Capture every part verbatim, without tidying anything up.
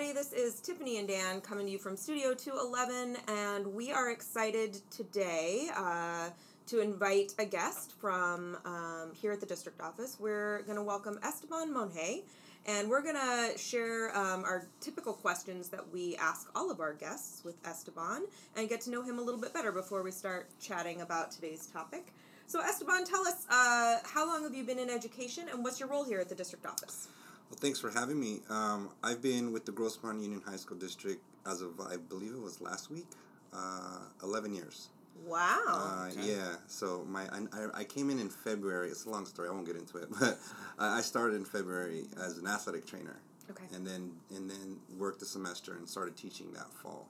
everybody. This is Tiffany and Dan coming to you from Studio two eleven, and we are excited today uh, to invite a guest from um, here at the district office. We're going to welcome Esteban Monge, and we're going to share um, our typical questions that we ask all of our guests with Esteban and get to know him a little bit better before we start chatting about today's topic. So Esteban, tell us, uh, how long have you been in education, and what's your role here at the district office? Well, thanks for having me. Um, I've been with the Grossmont Union High School District as of, I believe it was last week, uh, eleven years. Wow. Uh, okay. Yeah, so my I, I came in in February. It's a long story. I won't get into it, but I started in February as an athletic trainer. Okay. And then and then worked a semester and started teaching that fall.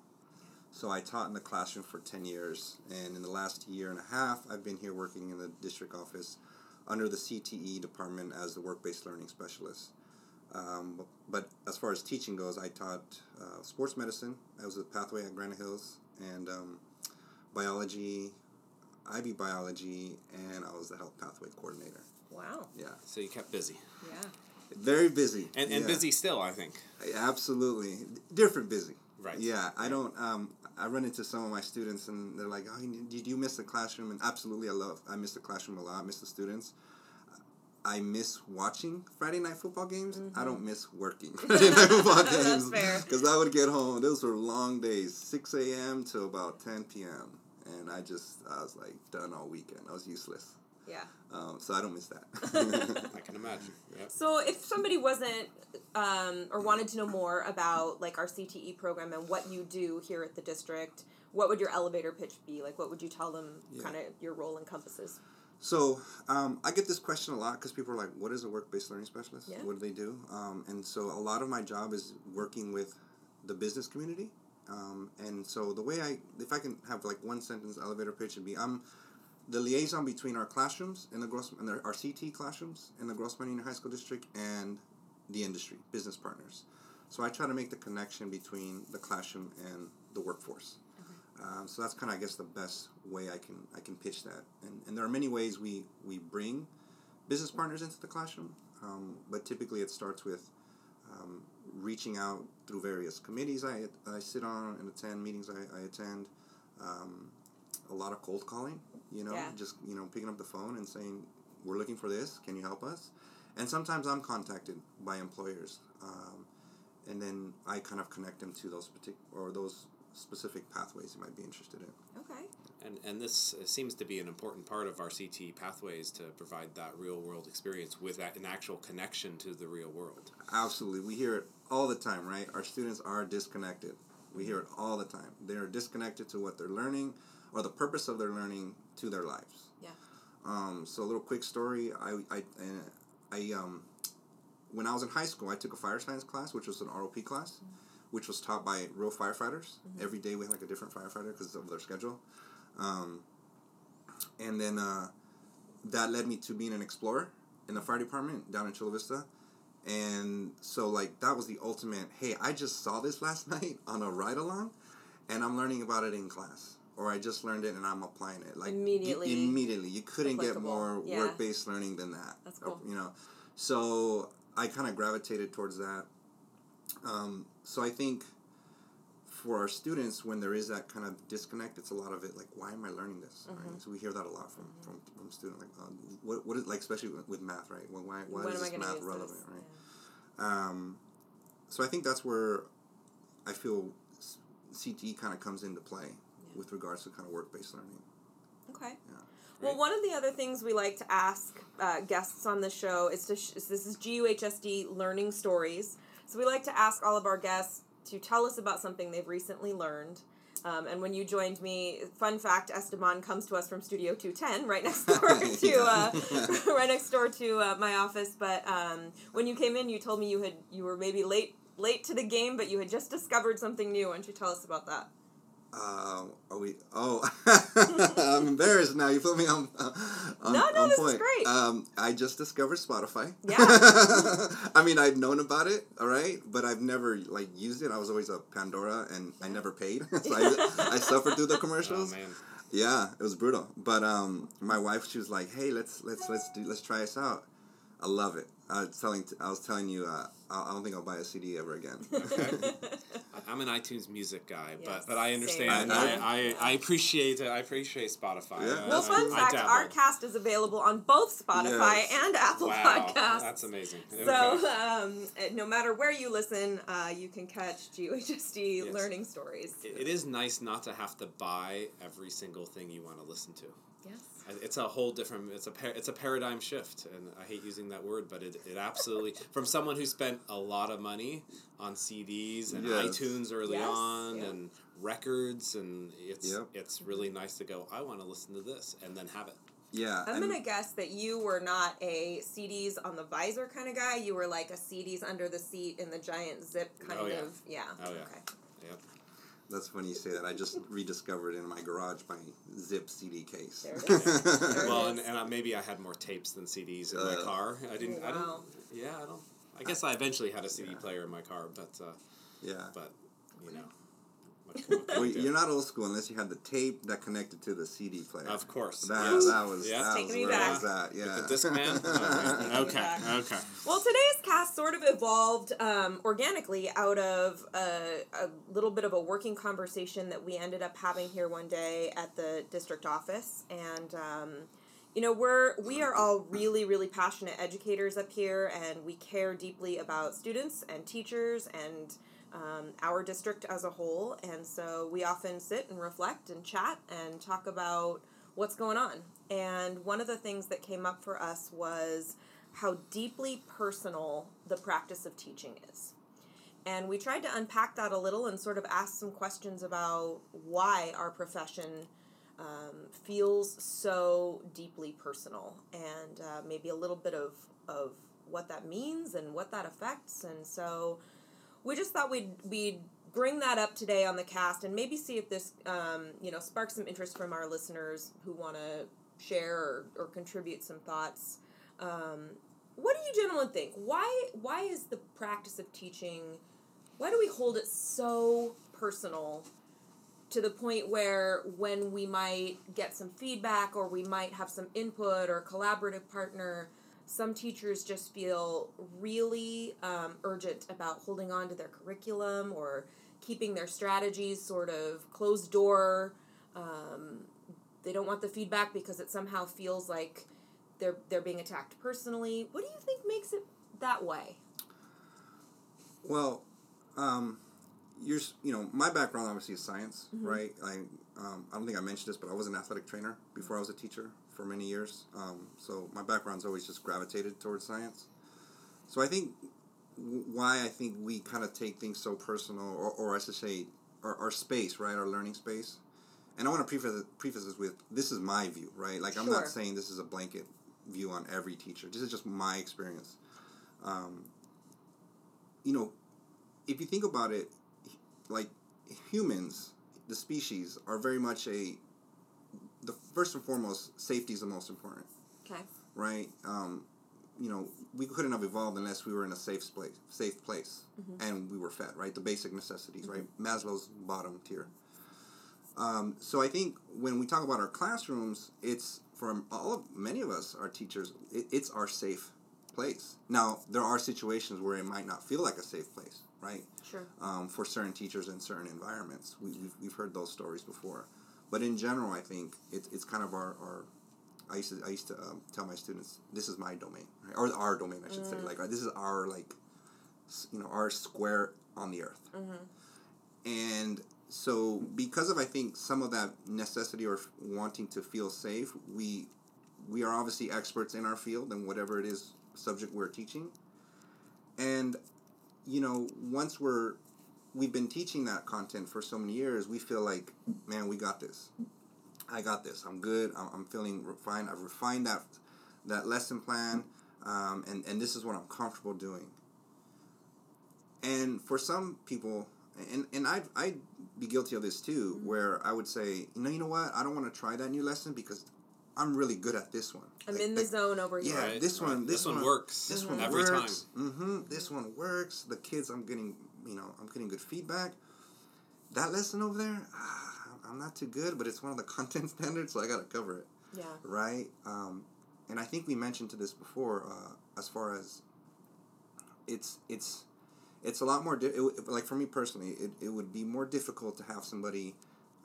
So I taught in the classroom for ten years, and in the last year and a half, I've been here working in the district office under the C T E department as the work-based learning specialist. Um, but as far as teaching goes, I taught uh, sports medicine. I was a pathway at Granite Hills, and um, biology, I B biology, and I was the health pathway coordinator. Wow. Yeah. So you kept busy. Yeah. Very busy. And and yeah. busy still, I think. Absolutely. Different busy. Right. Yeah. I don't, um, I run into some of my students, and they're like, oh, did you miss the classroom? And absolutely, I love, I miss the classroom a lot. I miss the students. I miss watching Friday night football games. Mm-hmm. I don't miss working Friday night football games. That's fair. Because I would get home. Those were long days, six a.m. to about ten p.m. And I just, I was like done all weekend. I was useless. Yeah. Um, so I don't miss that. I can imagine. Yep. So if somebody wasn't um, or wanted to know more about like our C T E program and what you do here at the district, what would your elevator pitch be? Like what would you tell them yeah. kind of your role encompasses? So, um, I get this question a lot because people are like, what is a work-based learning specialist? Yeah. What do they do? Um, and so a lot of my job is working with the business community. Um, and so the way I, if I can have like one sentence elevator pitch, it'd be I'm the liaison between our classrooms and the Gross, and our C T classrooms in the Grossmont Union High School District and the industry, business partners. So I try to make the connection between the classroom and the workforce. Um, so that's kind of, I guess, the best way I can I can pitch that. And and there are many ways we, we bring business partners into the classroom, um, but typically it starts with um, reaching out through various committees I I sit on and attend, meetings I, I attend, um, a lot of cold calling, you know, yeah. just, you know, picking up the phone and saying, we're looking for this, can you help us? And sometimes I'm contacted by employers, um, and then I kind of connect them to those particular, or those specific pathways you might be interested in. Okay. And and this seems to be an important part of our C T E pathways to provide that real world experience with that, an actual connection to the real world. Absolutely. We hear it all the time, right? Our students are disconnected. We hear it all the time. They're disconnected to what they're learning or the purpose of their learning to their lives. Yeah. Um, so a little quick story. I, I, I, um, when I was in high school, I took a fire science class, which was an R O P class. Mm-hmm. Which was taught by real firefighters. Mm-hmm. Every day we had like a different firefighter because of their schedule. Um, and then uh, that led me to being an explorer in the fire department down in Chula Vista. And so like that was the ultimate, hey, I just saw this last night on a ride-along and I'm learning about it in class. Or I just learned it and I'm applying it. Like Immediately. Y- immediately. You couldn't Applicable. get more yeah. work-based learning than that. That's cool. You know, so I kind of gravitated towards that. Um, so I think for our students, when there is that kind of disconnect, it's a lot of it, like, why am I learning this? Mm-hmm. Right? So we hear that a lot from, mm-hmm. from, from students, like, um, what, what is, like, especially with math, right? Well, why, why is this math relevant, this? right? Yeah. Um, so I think that's where I feel C T E kind of comes into play yeah. with regards to kind of work-based learning. Okay. Yeah. Well, one of the other things we like to ask uh, guests on the show is to, sh- this is G U H S D Learning Stories. So we like to ask all of our guests to tell us about something they've recently learned. Um, and when you joined me, fun fact, Esteban comes to us from Studio two ten, right next door to uh, right next door to uh, my office. But um, when you came in, you told me you had you were maybe late late to the game, but you had just discovered something new. Why don't you tell us about that? Uh, are we? Oh, I'm embarrassed now. You put me on. on no, no, on this point. is great. Um, I just discovered Spotify. Yeah. I mean, I've known about it, all right, but I've never like used it. I was always a Pandora, and I never paid, so I, I suffered through the commercials. Oh man. Yeah, it was brutal. But um, my wife, she was like, "Hey, let's let's let's do let's try this out. I love it. I was telling, I was telling you, uh, I don't think I'll buy a C D ever again. I'm an iTunes music guy, yes, but, but I understand. I, I I appreciate it. I appreciate Spotify. Yeah. Well, fun fact, our cast is available on both Spotify yes. and Apple wow. Podcasts. That's amazing. So um, no matter where you listen, uh, you can catch G U H S D yes. learning stories. It, it is nice not to have to buy every single thing you want to listen to. Yes. It's a whole different, it's a par, it's a paradigm shift, and I hate using that word, but it, it absolutely, from someone who spent a lot of money on C Ds and yes. iTunes early yes. on yeah. and records, and it's yep. it's really nice to go, I want to listen to this, and then have it. Yeah. I'm going to guess that you were not a C Ds on the visor kind of guy, you were like a C Ds under the seat in the giant zip kind oh, yeah. of, yeah. Oh, yeah. Okay. Yep. That's funny you say that. I just rediscovered in my garage my zip C D case. There it is. There well, it is. and, and I, maybe I had more tapes than C Ds in uh, my car. I didn't. Wow. I don't. Yeah, I don't. I guess I eventually had a C D yeah. player in my car, but uh, yeah, but you know. Well, you're not old school unless you had the tape that connected to the C D player. Of course. That, yes. that was, yeah. that was me where back. Was that. Yeah. With the disc man? Oh, okay. okay, okay. Well, today's cast sort of evolved um, organically out of a, a little bit of a working conversation that we ended up having here one day at the district office. And, um, you know, we're, we are all really, really passionate educators up here, and we care deeply about students and teachers and Um, our district as a whole, and so we often sit and reflect and chat and talk about what's going on. And one of the things that came up for us was how deeply personal the practice of teaching is. And we tried to unpack that a little and sort of ask some questions about why our profession um, feels so deeply personal, and uh, maybe a little bit of, of what that means and what that affects. And so we just thought we'd we'd bring that up today on the cast and maybe see if this, um, you know, sparks some interest from our listeners who want to share or, or contribute some thoughts. Um, what do you gentlemen think? Why why is the practice of teaching, why do we hold it so personal to the point where when we might get some feedback or we might have some input or collaborative partner, some teachers just feel really um, urgent about holding on to their curriculum or keeping their strategies sort of closed door. Um, they don't want the feedback because it somehow feels like they're they're being attacked personally. What do you think makes it that way? Well, um, you're you know my background obviously is science, mm-hmm. right? I um, I don't think I mentioned this, but I was an athletic trainer before I was a teacher for many years, um, so my background's always just gravitated towards science. So I think w- why I think we kind of take things so personal, or, or I should say, our, our space, right, our learning space. And I want to preface, preface this with, this is my view, right? Like sure. I'm not saying this is a blanket view on every teacher. This is just my experience. Um, you know, if you think about it, like humans, the species, are very much a The first and foremost, safety is the most important. Okay. Right? Um, you know, we couldn't have evolved unless we were in a safe place, safe place, mm-hmm. and we were fed, right? The basic necessities, mm-hmm. right? Maslow's bottom tier. Um, so I think when we talk about our classrooms, it's from all of many of us, our teachers, it, it's our safe place. Now, there are situations where it might not feel like a safe place, right? Sure. Um, for certain teachers in certain environments, we, we've we've heard those stories before. But in general, I think it's it's kind of our, our I used to I used to um, tell my students, this is my domain, right? Or our domain, I should mm. say. Like this is our like, you know, our square on the earth. Mm-hmm. And so because of I think some of that necessity or wanting to feel safe, we we are obviously experts in our field and whatever it is subject we're teaching. And you know, once we're We've been teaching that content for so many years, we feel like, man, we got this. I got this. I'm good. I'm, I'm feeling refined. I've refined that that lesson plan, um, and, and this is what I'm comfortable doing. And for some people, and, and I'd, I'd be guilty of this too, mm-hmm. where I would say, no, you know what? I don't want to try that new lesson because I'm really good at this one. I'm like, in the like, zone over here. Yeah, right, this, right. One, this, this one. This one works. This one every works. Time. Mm-hmm. This one works. The kids I'm getting... You know, I'm getting good feedback. That lesson over there, ah, I'm not too good, but it's one of the content standards, so I got to cover it. Yeah. Right? Um, and I think we mentioned to this before, uh, as far as it's it's it's a lot more di- it, like for me personally, it, it would be more difficult to have somebody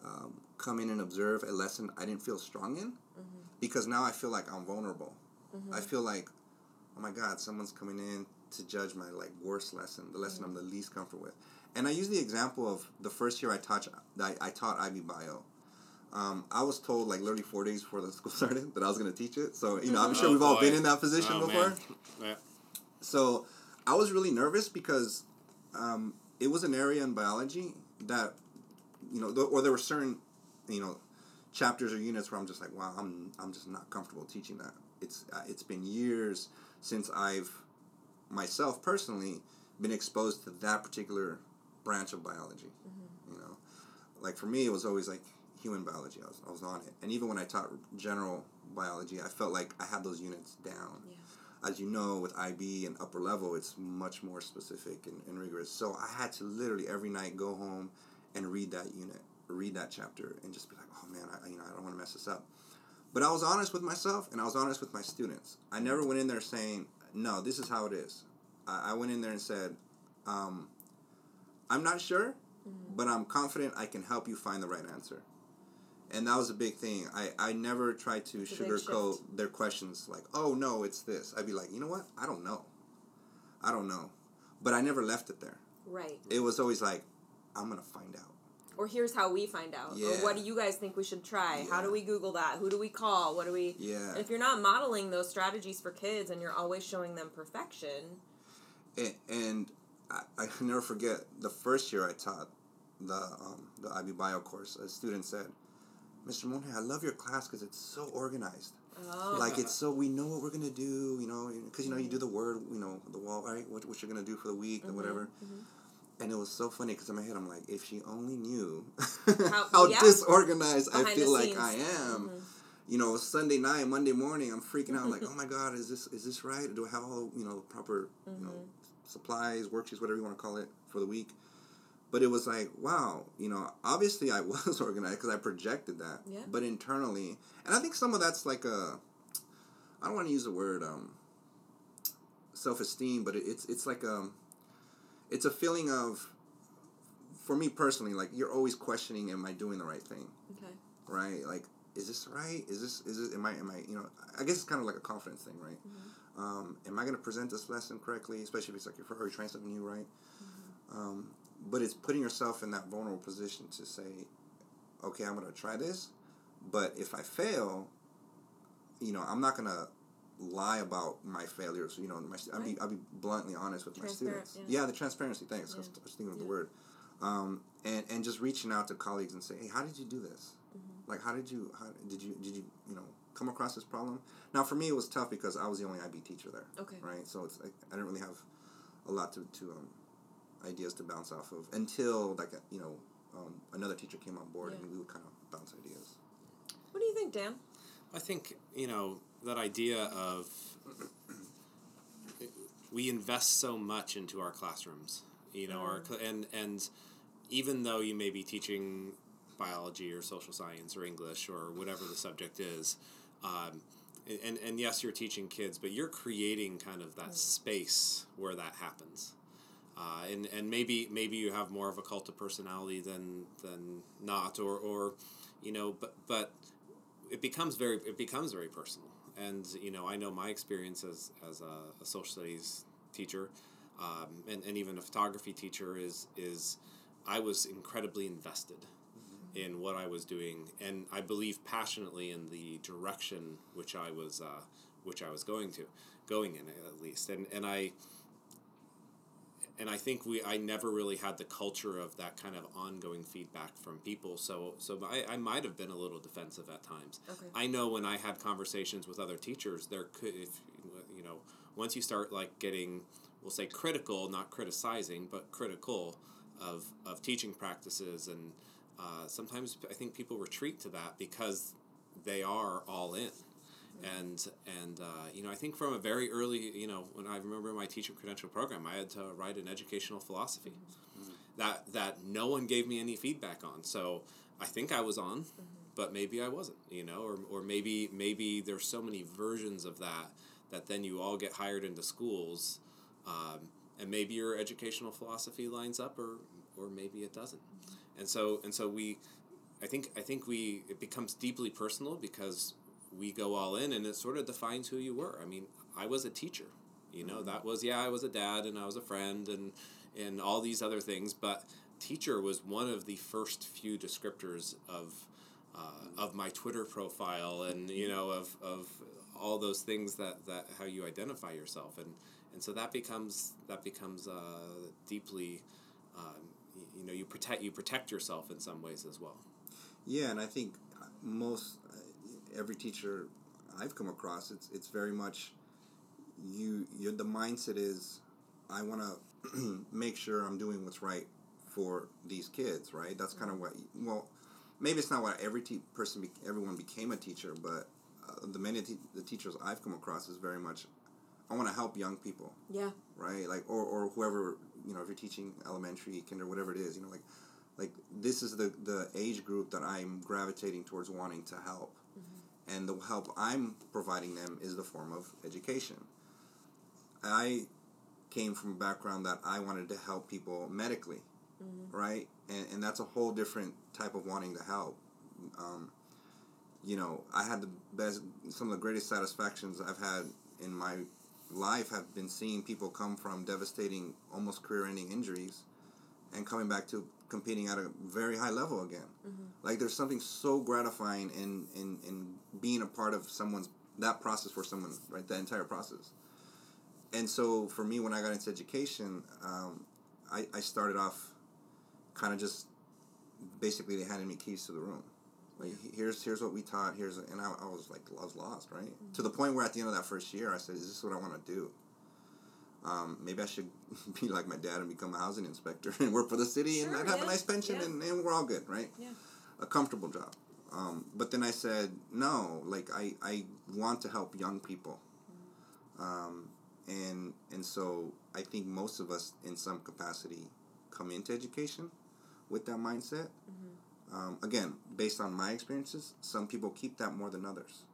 um, come in and observe a lesson I didn't feel strong in, mm-hmm. because now I feel like I'm vulnerable. Mm-hmm. I feel like, oh my God, someone's coming in to judge my like worst lesson, the lesson mm-hmm. I'm the least comfortable with. And I use the example of the first year I taught I, I taught I B bio. Um, I was told like literally four days before the school started that I was going to teach it. So, you know, I'm sure oh, we've boy. all been in that position oh, before. Yeah. So I was really nervous because um, it was an area in biology that, you know, th- or there were certain, you know, chapters or units where I'm just like, wow, I'm I'm just not comfortable teaching that. It's uh, it's been years since I've myself personally been exposed to that particular branch of biology. Mm-hmm. You know, like for me, it was always like human biology. I was, I was on it. And even when I taught general biology, I felt like I had those units down. Yeah. As you know, with I B and upper level, it's much more specific and, and rigorous. So I had to literally every night go home and read that unit, read that chapter, and just be like, oh man, I, you know, I don't want to mess this up. But I was honest with myself, and I was honest with my students. I never went in there saying, no, this is how it is. I, I went in there and said, um, I'm not sure, mm-hmm. but I'm confident I can help you find the right answer. And that was a big thing. I, I never tried to sugarcoat their questions like, oh, no, it's this. I'd be like, you know what? I don't know. I don't know. But I never left it there. Right. It was always like, I'm going to find out. Or here's how we find out. Yeah. Or what do you guys think we should try? Yeah. How do we Google that? Who do we call? What do we... Yeah. And if you're not modeling those strategies for kids and you're always showing them perfection... And, and I, I never forget the first year I taught the, um, the I B bio course, a student said, Mister Monge, I love your class because it's so organized. Oh. Like, it's so, we know what we're going to do, you know, because, you know, you do the word, you know, the wall, all right, what, what you're going to do for the week mm-hmm. and whatever. Mm-hmm. And it was so funny because in my head, I'm like, if she only knew how, how yeah. disorganized Behind I feel like I am. Mm-hmm. You know, Sunday night, Monday morning, I'm freaking out like, oh, my God, is this is this right? Do I have all, you know, proper, mm-hmm. you know, supplies, worksheets, whatever you want to call it for the week? But it was like, wow, you know, obviously I was organized because I projected that. Yeah. But internally, and I think some of that's like a, I don't want to use the word um, self-esteem, but it's it's like a, it's a feeling of, for me personally, like you're always questioning, am I doing the right thing? Okay. Right? Like, is this right? Is this, is this, am I, am I, you know, I guess it's kind of like a confidence thing, right? Mm-hmm. Um, am I going to present this lesson correctly? Especially if it's like, you're trying something new, right? Mm-hmm. Um. But it's putting yourself in that vulnerable position to say, okay, I'm going to try this, but if I fail, you know, I'm not going to lie about my failures. You know, my, right. I'll be I'll be bluntly honest with my students. Yeah. yeah, the transparency, thanks. Yeah. I was thinking of yeah. the word. Um, and, and just reaching out to colleagues and say, hey, how did you do this? Mm-hmm. Like, how did you, how did you, did you, you know, come across this problem? Now, for me, it was tough because I was the only I B teacher there. Okay. Right? So it's like, I didn't really have a lot to, to um, ideas to bounce off of until, like, you know, um, another teacher came on board yeah. and we would kind of bounce ideas. What do you think, Dan? I think, you know, that idea of we invest so much into our classrooms, you know, mm. our and and even though you may be teaching biology or social science or English or whatever the subject is, um, and, and yes, you're teaching kids, but you're creating kind of that mm. space where that happens. Uh, and, and maybe maybe you have more of a cult of personality than than not, or, or you know, but but it becomes very it becomes very personal. And you know, I know my experience as, as a, a social studies teacher, um, and, and even a photography teacher is is I was incredibly invested mm-hmm. in what I was doing, and I believe passionately in the direction which I was uh, which I was going to going in at least, and and I. And I think we, I never really had the culture of that kind of ongoing feedback from people. So so I, I might have been a little defensive at times. Okay. I know when I had conversations with other teachers, there could, if you know, once you start like getting, we'll say critical, not criticizing, but critical of, of teaching practices. And uh, sometimes I think people retreat to that because they are all in. And, and uh, you know, I think from a very early, you know, when I remember my teacher credential program, I had to write an educational philosophy mm-hmm. that that no one gave me any feedback on. So I think I was on, mm-hmm. but maybe I wasn't, you know, or or maybe maybe there's so many versions of that that then you all get hired into schools um, and maybe your educational philosophy lines up, or or maybe it doesn't. And so and so we, I think I think we it becomes deeply personal because we go all in, and it sort of defines who you were. I mean, I was a teacher, you know. Mm-hmm. That was yeah, I was a dad, and I was a friend, and and all these other things, but teacher was one of the first few descriptors of uh, of my Twitter profile, and you know of of all those things that, that how you identify yourself, and and so that becomes that becomes uh, deeply um, you, you know you protect you protect yourself in some ways as well. Yeah, and I think most uh, every teacher I've come across, it's it's very much you you the mindset is I want to make sure I'm doing what's right for these kids, right? That's kind of what, well, maybe it's not what every te- person, be- everyone became a teacher, but uh, the many te- the teachers I've come across is very much, I want to help young people. Yeah. Right? Like, or, or whoever, you know, if you're teaching elementary, kinder, whatever it is, you know, like, like this is the, the age group that I'm gravitating towards wanting to help. Mm-hmm. And the help I'm providing them is the form of education. I came from a background that I wanted to help people medically. Mm-hmm. Right? And and that's a whole different type of wanting to help. Um, you know, I had the best, some of the greatest satisfactions I've had in my life have been seeing people come from devastating, almost career-ending injuries and coming back to competing at a very high level again. Mm-hmm. Like, there's something so gratifying in, in, in being a part of someone's, that process for someone, right? That entire process. And so, for me, when I got into education, um, I, I started off kind of just basically they handed me keys to the room. Like, here's here's what we taught, here's, and I, I was like, I was lost, right? Mm-hmm. To the point where at the end of that first year, I said, is this what I want to do? Um, maybe I should be like my dad and become a housing inspector and work for the city sure, and I'd have yeah. a nice pension yeah. and, and we're all good, right? Yeah. A comfortable job. Um, but then I said, no, like, I, I want to help young people. Mm-hmm. Um, and and so I think most of us in some capacity come into education with that mindset. Mm-hmm. Um, again, based on my experiences, some people keep that more than others.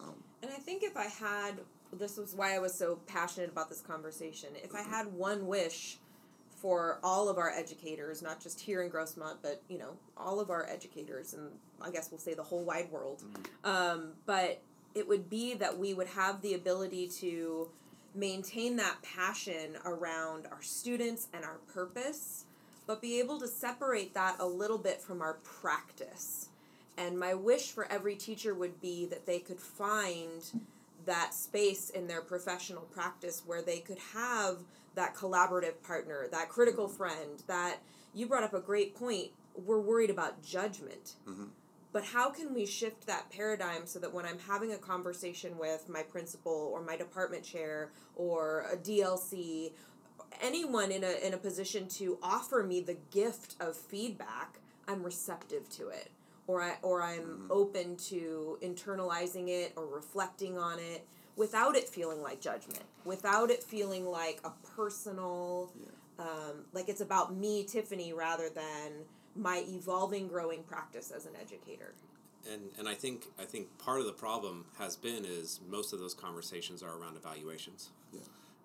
Um, and I think if I had, this was why I was so passionate about this conversation, if mm-hmm. I had one wish for all of our educators, not just here in Grossmont, but, you know, all of our educators, and I guess we'll say the whole wide world, mm-hmm. um, but it would be that we would have the ability to maintain that passion around our students and our purpose, but be able to separate that a little bit from our practice. And my wish for every teacher would be that they could find that space in their professional practice where they could have that collaborative partner, that critical friend, that you brought up a great point. We're worried about judgment. Mm-hmm. But how can we shift that paradigm so that when I'm having a conversation with my principal or my department chair or a D L C, anyone in a in a position to offer me the gift of feedback, I'm receptive to it, or I or I'm mm-hmm. open to internalizing it or reflecting on it without it feeling like judgment, without it feeling like a personal, yeah. um, like it's about me, Tiffany, rather than my evolving, growing practice as an educator. And and I think I think part of the problem has been is most of those conversations are around evaluations. Yeah.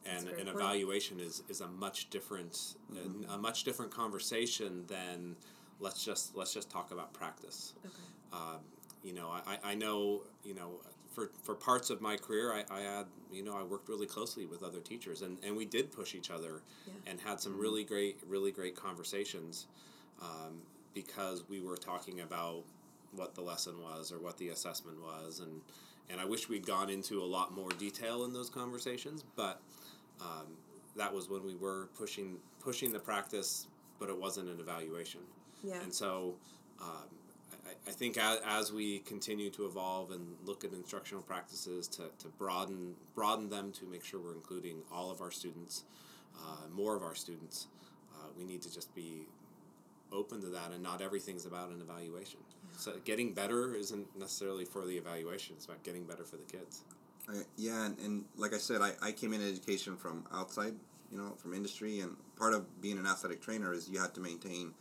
And an evaluation is, is a much different mm-hmm. a, a much different conversation than let's just let's just talk about practice. Okay. Um, you know, I, I know, you know, for, for parts of my career I, I had you know, I worked really closely with other teachers and, and we did push each other yeah. and had some mm-hmm. really great really great conversations. Um, because we were talking about what the lesson was or what the assessment was, and, and I wish we'd gone into a lot more detail in those conversations, but um, that was when we were pushing pushing the practice, but it wasn't an evaluation. Yeah. And so um, I, I think as, as we continue to evolve and look at instructional practices to, to broaden broaden them to make sure we're including all of our students, uh, more of our students, uh, we need to just be open to that, and not everything's about an evaluation. So getting better isn't necessarily for the evaluation, it's about getting better for the kids. I, yeah, and, and like I said, I, I came into education from outside, you know, from industry, and part of being an athletic trainer is you have to maintain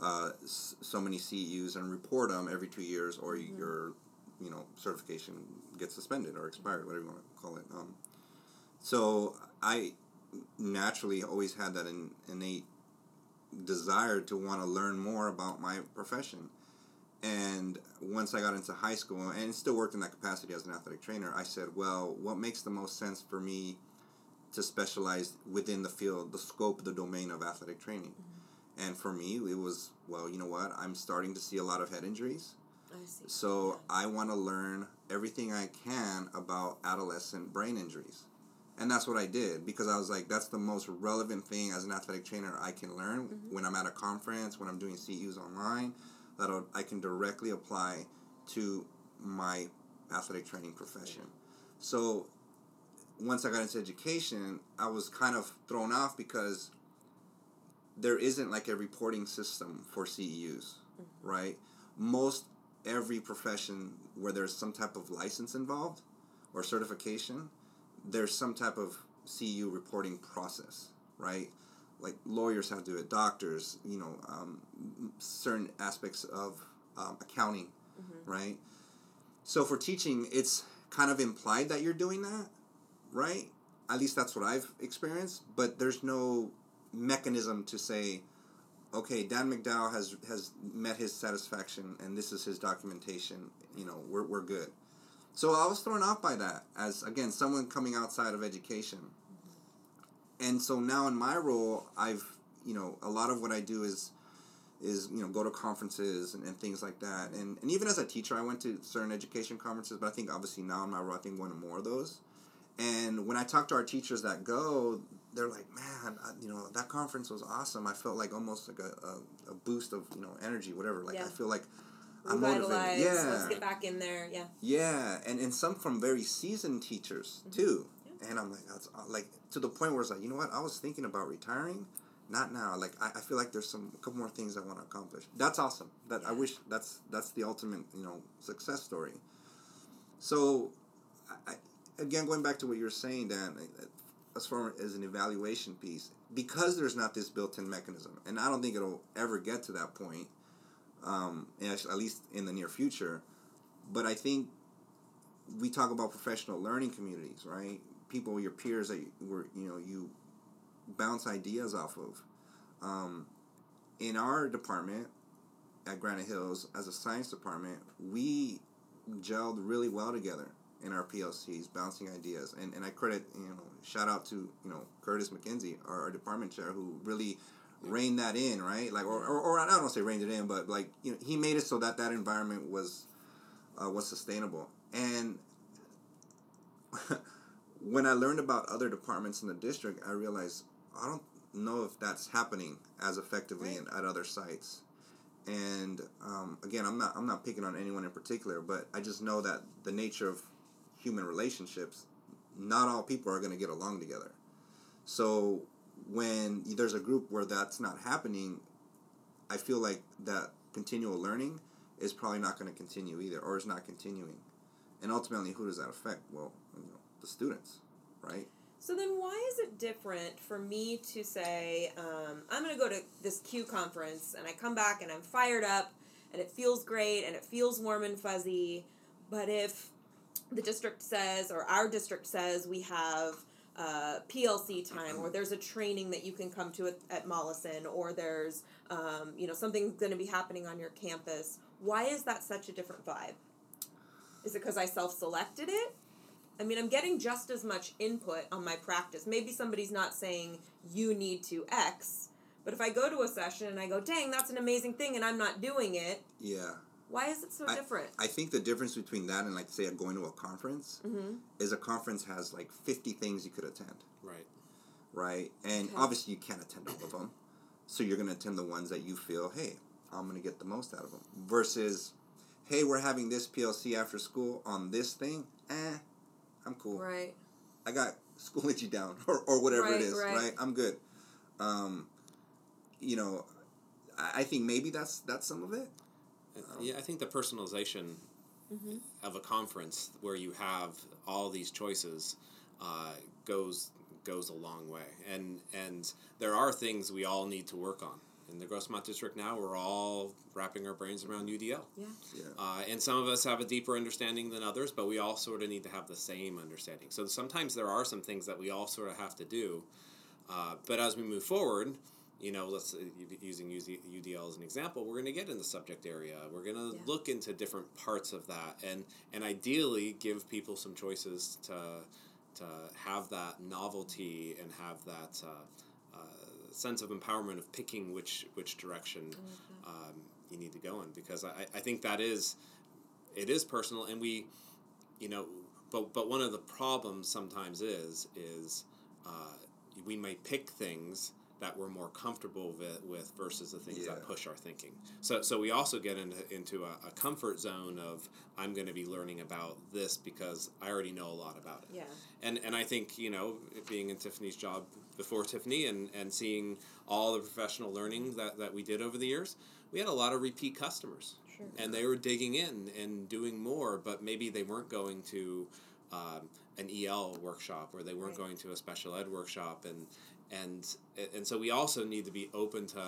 uh, s- so many C E Us and report them every two years or mm-hmm. your, you know, certification gets suspended or expired, whatever you want to call it. Um, so I naturally always had that in, innate desire to want to learn more about my profession. And once I got into high school and still worked in that capacity as an athletic trainer, I said, well, what makes the most sense for me to specialize within the field, the scope, the domain of athletic training? Mm-hmm. And for me, it was, well, you know what? I'm starting to see a lot of head injuries. I see. So yeah. I want to learn everything I can about adolescent brain injuries. And that's what I did, because I was like, that's the most relevant thing as an athletic trainer I can learn mm-hmm. when I'm at a conference, when I'm doing C Us online, that I can directly apply to my athletic training profession. So once I got into education, I was kind of thrown off because there isn't like a reporting system for C E Us, mm-hmm. right? Most every profession where there's some type of license involved or certification, there's some type of C E U reporting process, right? Like lawyers have to do it, doctors, you know, um, certain aspects of um, accounting, mm-hmm. right? So for teaching, it's kind of implied that you're doing that, right? At least that's what I've experienced, but there's no mechanism to say, okay, Dan McDowell has has met his satisfaction and this is his documentation, you know, we're we're good. So I was thrown off by that as, again, someone coming outside of education. And so now in my role, I've, you know, a lot of what I do is, is you know, go to conferences and, and things like that. And and even as a teacher, I went to certain education conferences, but I think obviously now in my role, I think I'm going to more of those. And when I talk to our teachers that go, they're like, man, I, you know, that conference was awesome. I felt like almost like a, a, a boost of, you know, energy, whatever. Like, yeah. I feel like I'm motivated. Yeah. Let's get back in there. Yeah. Yeah. And, and some from very seasoned teachers, mm-hmm. too. And I'm like, that's like to the point where it's like, you know what? I was thinking about retiring, not now. Like I, I feel like there's some a couple more things I want to accomplish. That's awesome. That yeah. I wish that's that's the ultimate, you know, success story. So, I, again, going back to what you're saying, Dan, as far as an evaluation piece, because there's not this built-in mechanism, and I don't think it'll ever get to that point, um, at least in the near future. But I think we talk about professional learning communities, right? People, your peers that you were, you know, you bounce ideas off of. Um, in our department at Granite Hills, as a science department, we gelled really well together in our P L Cs, bouncing ideas. And and I credit, you know, shout out to, you know, Curtis McKenzie, our, our department chair, who really reined that in, right? Like, or, or, or I don't want to say reined it in, but like, you know, he made it so that that environment was, uh, was sustainable. And when I learned about other departments in the district, I realized I don't know if that's happening as effectively right. in, at other sites. And um, again, I'm not I'm not picking on anyone in particular, but I just know that the nature of human relationships, not all people are going to get along together. So when there's a group where that's not happening, I feel like that continual learning is probably not going to continue either, or is not continuing. And ultimately, who does that affect? Well, you know, the students, right? So then why is it different for me to say, um, I'm going to go to this Q conference, and I come back, and I'm fired up, and it feels great, and it feels warm and fuzzy, but if the district says, or our district says, we have uh, P L C time, or there's a training that you can come to at, at Mollison, or there's, um, you know, something's going to be happening on your campus, why is that such a different vibe? Is it because I self-selected it? I mean, I'm getting just as much input on my practice. Maybe somebody's not saying, you need to X, but if I go to a session and I go, dang, that's an amazing thing, and I'm not doing it. Yeah. Why is it so I, different? I think the difference between that and, like, say, going to a conference mm-hmm. is a conference has, like, fifty things you could attend. Right. Right? And okay. obviously you can't attend all of them, so you're going to attend the ones that you feel, hey, I'm going to get the most out of them, versus, hey, we're having this P L C after school on this thing, eh. I'm cool. Right. I got school let you down or, or whatever right, it is, right. right? I'm good. Um, you know, I, I think maybe that's that's some of it. Um, yeah, I think the personalization mm-hmm. of a conference where you have all these choices uh, goes goes a long way. And and there are things we all need to work on. In the Grossmont District now, we're all wrapping our brains around U D L. Yeah. yeah. Uh, and some of us have a deeper understanding than others, but we all sort of need to have the same understanding. So sometimes there are some things that we all sort of have to do Uh, but as we move forward, you know, let's uh, using U D L as an example, we're going to get in the subject area. We're going to yeah. look into different parts of that, and and ideally give people some choices to to have that novelty and have that uh, uh, sense of empowerment of picking which which direction mm-hmm. um, you need to go in. Because I, I think that is it is personal, and we, you know, but but one of the problems sometimes is is uh, we may pick things that we're more comfortable with, with versus the things yeah. that push our thinking. So so we also get into, into a, a comfort zone of, I'm going to be learning about this because I already know a lot about it. Yeah. And and I think, you know, being in Tiffany's job before Tiffany and, and seeing all the professional learning that, that we did over the years, we had a lot of repeat customers. Sure. And they were digging in and doing more, but maybe they weren't going to um, an E L workshop, or they weren't right. going to a special ed workshop, and And and so we also need to be open to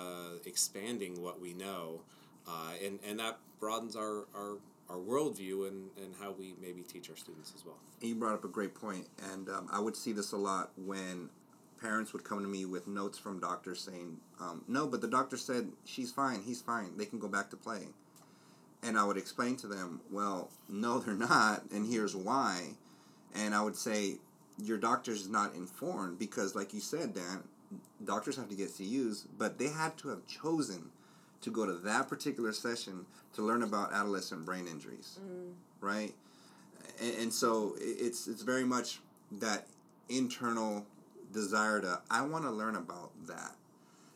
expanding what we know, uh, and, and that broadens our, our, our worldview and, and how we maybe teach our students as well. You brought up a great point, and um, I would see this a lot when parents would come to me with notes from doctors saying, um, no, but the doctor said, she's fine, he's fine, they can go back to playing. And I would explain to them, well, no, they're not, and here's why. And I would say, your doctor's not informed because, like you said, Dan, doctors have to get C Us, but they had to have chosen to go to that particular session to learn about adolescent brain injuries, mm. right? And, and so it's it's very much that internal desire to, I want to learn about that.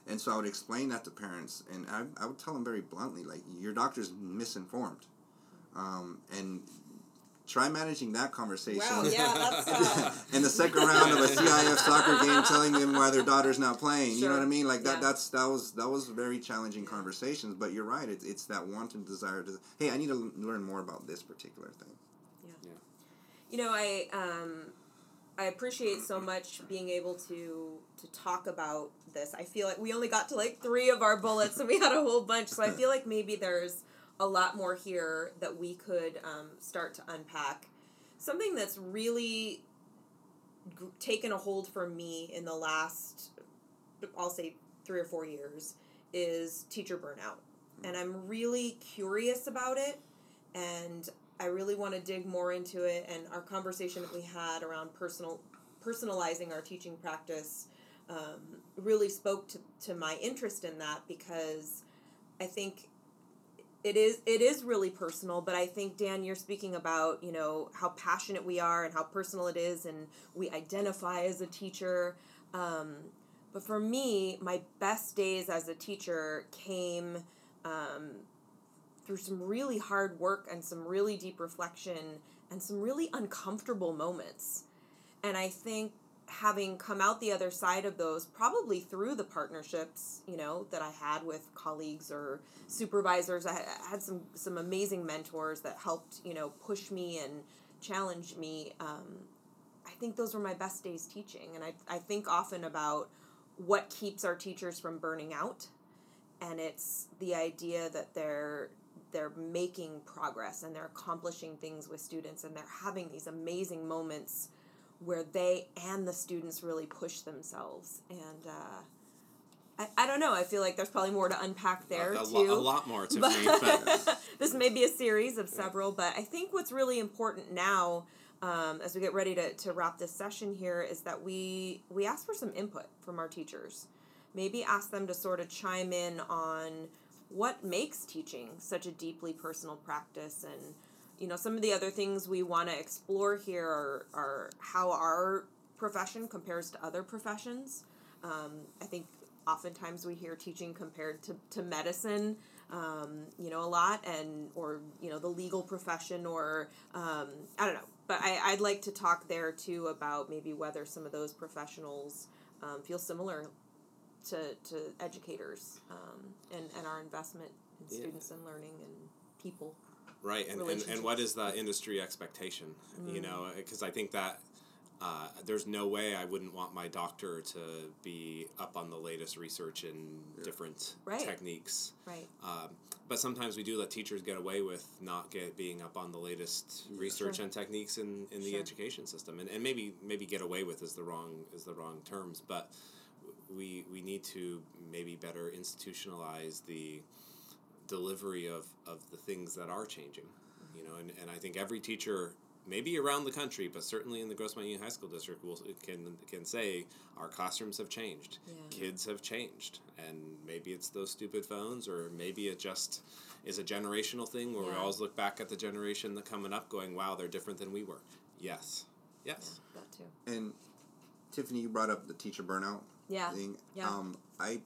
And so I would explain that to parents, and I, I would tell them very bluntly, like, your doctor's misinformed, um, and try managing that conversation. Wow, yeah, that's uh... in the second round of a C I F soccer game, telling them why their daughter's not playing. Sure. You know what I mean? Like yeah. that. That's that was that was very challenging conversations. But you're right. It's it's that wanted desire to. Hey, I need to learn more about this particular thing. Yeah. Yeah. You know, I um, I appreciate so much being able to to talk about this. I feel like we only got to like three of our bullets, and we had a whole bunch. So I feel like maybe there's a lot more here that we could um, start to unpack. Something that's really g- taken a hold for me in the last, I'll say, three or four years is teacher burnout. And I'm really curious about it, and I really want to dig more into it. And our conversation that we had around personal personalizing our teaching practice um, really spoke to, to my interest in that, because I think It is it is really personal, but I think, Dan, you're speaking about, you know, how passionate we are and how personal it is, and we identify as a teacher. Um, but for me, my best days as a teacher came um, through some really hard work and some really deep reflection and some really uncomfortable moments. And I think having come out the other side of those, probably through the partnerships, you know, that I had with colleagues or supervisors, I had some, some amazing mentors that helped, you know, push me and challenge me. Um, I think those were my best days teaching. And I, I think often about what keeps our teachers from burning out. And it's the idea that they're, they're making progress and they're accomplishing things with students, and they're having these amazing moments where they and the students really push themselves. And uh, I, I don't know. I feel like there's probably more to unpack there, a, a too. Lo- a lot more to me. But this may be a series of several, yeah. but I think what's really important now, um, as we get ready to, to wrap this session here, is that we, we ask for some input from our teachers. Maybe ask them to sort of chime in on what makes teaching such a deeply personal practice, and you know, some of the other things we want to explore here are, are how our profession compares to other professions. Um, I think oftentimes we hear teaching compared to, to medicine, um, you know, a lot, and or, you know, the legal profession, or, um, I don't know. But I, I'd like to talk there, too, about maybe whether some of those professionals um, feel similar to to educators um, and, and our investment in yeah. students and learning and people. Right, and, and, and what is the industry expectation, mm. you know, because I think that uh, there's no way I wouldn't want my doctor to be up on the latest research in yeah. different right. techniques. Right. Um, but sometimes we do let teachers get away with not get being up on the latest yeah. research sure. and techniques in, in the sure. education system. And and maybe maybe get away with is the wrong is the wrong terms, but we we need to maybe better institutionalize the delivery of, of the things that are changing, you know, and, and I think every teacher, maybe around the country, but certainly in the Grossmont Union High School District, will can can say our classrooms have changed, yeah. Kids have changed, and maybe it's those stupid phones, or maybe it just is a generational thing where yeah. we always look back at the generation that coming up, going, "Wow, they're different than we were." Yes, yes, yeah, that too. And Tiffany, you brought up the teacher burnout yeah. thing. Yeah. Um, I,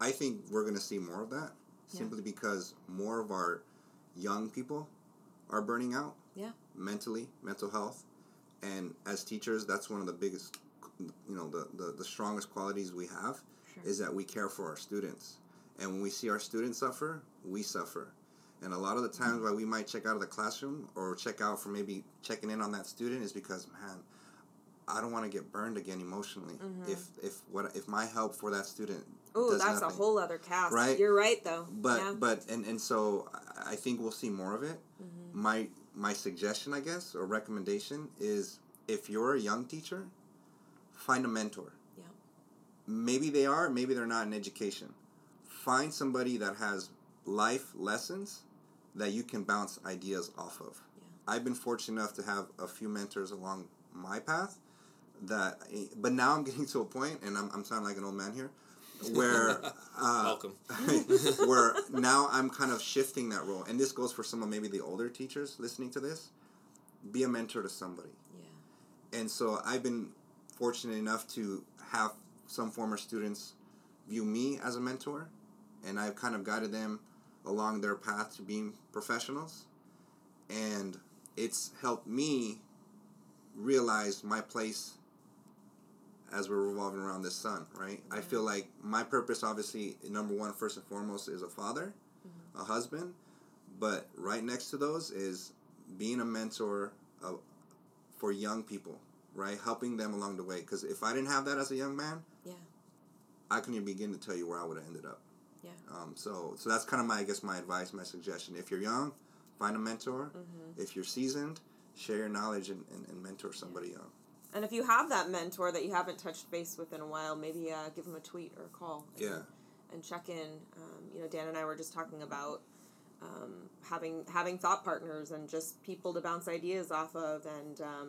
I think we're going to see more of that simply yeah. because more of our young people are burning out. Yeah. Mentally, mental health, and as teachers, that's one of the biggest, you know, the, the, the strongest qualities we have sure. is that we care for our students. And when we see our students suffer, we suffer. And a lot of the times mm-hmm. why we might check out of the classroom or check out for maybe checking in on that student is because, man, I don't want to get burned again emotionally. Mm-hmm. If if what if my help for that student. Oh, that's nothing. A whole other cast. Right? You're right, though. But yeah. but and, and so I think we'll see more of it. Mm-hmm. My my suggestion, I guess, or recommendation is if you're a young teacher, find a mentor. Yeah. Maybe they are, maybe they're not in education. Find somebody that has life lessons that you can bounce ideas off of. Yeah. I've been fortunate enough to have a few mentors along my path that, but now I'm getting to a point, and I'm I'm sounding like an old man here, where uh, welcome where now I'm kind of shifting that role, and this goes for some of maybe the older teachers listening to this. Be a mentor to somebody. Yeah. And so I've been fortunate enough to have some former students view me as a mentor, and I've kind of guided them along their path to being professionals, and it's helped me realize my place as we're revolving around this sun, right? Mm-hmm. I feel like my purpose, obviously, number one, first and foremost, is a father, mm-hmm. a husband, but right next to those is being a mentor of, for young people, right? Helping them along the way. Because if I didn't have that as a young man, yeah, I couldn't even begin to tell you where I would have ended up. Yeah. Um. So, so that's kind of my, I guess, my advice, my suggestion. If you're young, find a mentor. Mm-hmm. If you're seasoned, share your knowledge and, and, and mentor somebody yeah. young. And if you have that mentor that you haven't touched base with in a while, maybe uh, give them a tweet or a call. And, yeah. And check in. Um, you know, Dan and I were just talking about um, having having thought partners and just people to bounce ideas off of. And, um,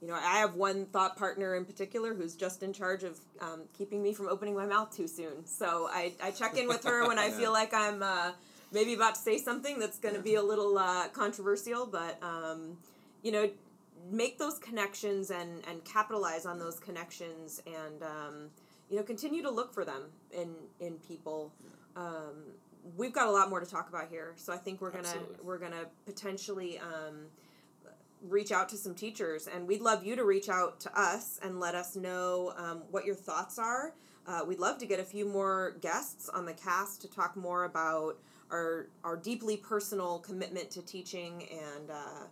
you know, I have one thought partner in particular who's just in charge of um, keeping me from opening my mouth too soon. So I, I check in with her when yeah. I feel like I'm uh, maybe about to say something that's going to yeah. be a little uh, controversial. But, um, you know, make those connections and, and capitalize on those connections and, um, you know, continue to look for them in, in people. Um, we've got a lot more to talk about here. So I think we're going to, we're going to potentially, um, reach out to some teachers, and we'd love you to reach out to us and let us know, um, what your thoughts are. Uh, we'd love to get a few more guests on the cast to talk more about our, our deeply personal commitment to teaching and, uh,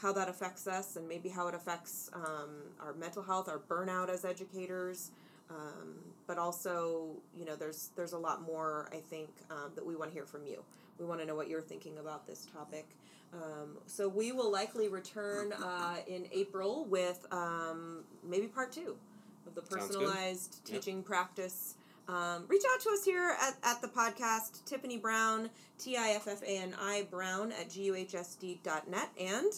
how that affects us and maybe how it affects um, our mental health, our burnout as educators. Um, but also, you know, there's there's a lot more, I think, um, that we want to hear from you. We want to know what you're thinking about this topic. Um, so we will likely return uh, in April with um, maybe part two of the personalized teaching yep. practice. Um, reach out to us here at, at the podcast, Tiffany Brown, T I F F A N I Brown at G U H S D dot net and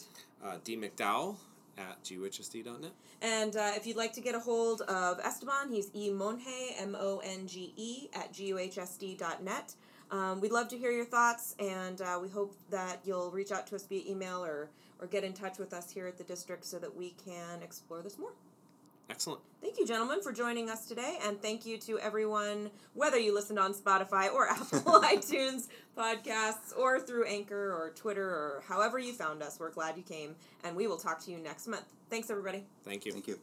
uh, D McDowell at G U H S D dot net. And uh, if you'd like to get a hold of Esteban, he's E Monge, M O N G E at G U H S D dot net. Um, we'd love to hear your thoughts, and uh, we hope that you'll reach out to us via email or, or get in touch with us here at the district so that we can explore this more. Excellent. Thank you, gentlemen, for joining us today. And thank you to everyone, whether you listened on Spotify or Apple iTunes podcasts or through Anchor or Twitter or however you found us. We're glad you came. And we will talk to you next month. Thanks, everybody. Thank you. Thank you.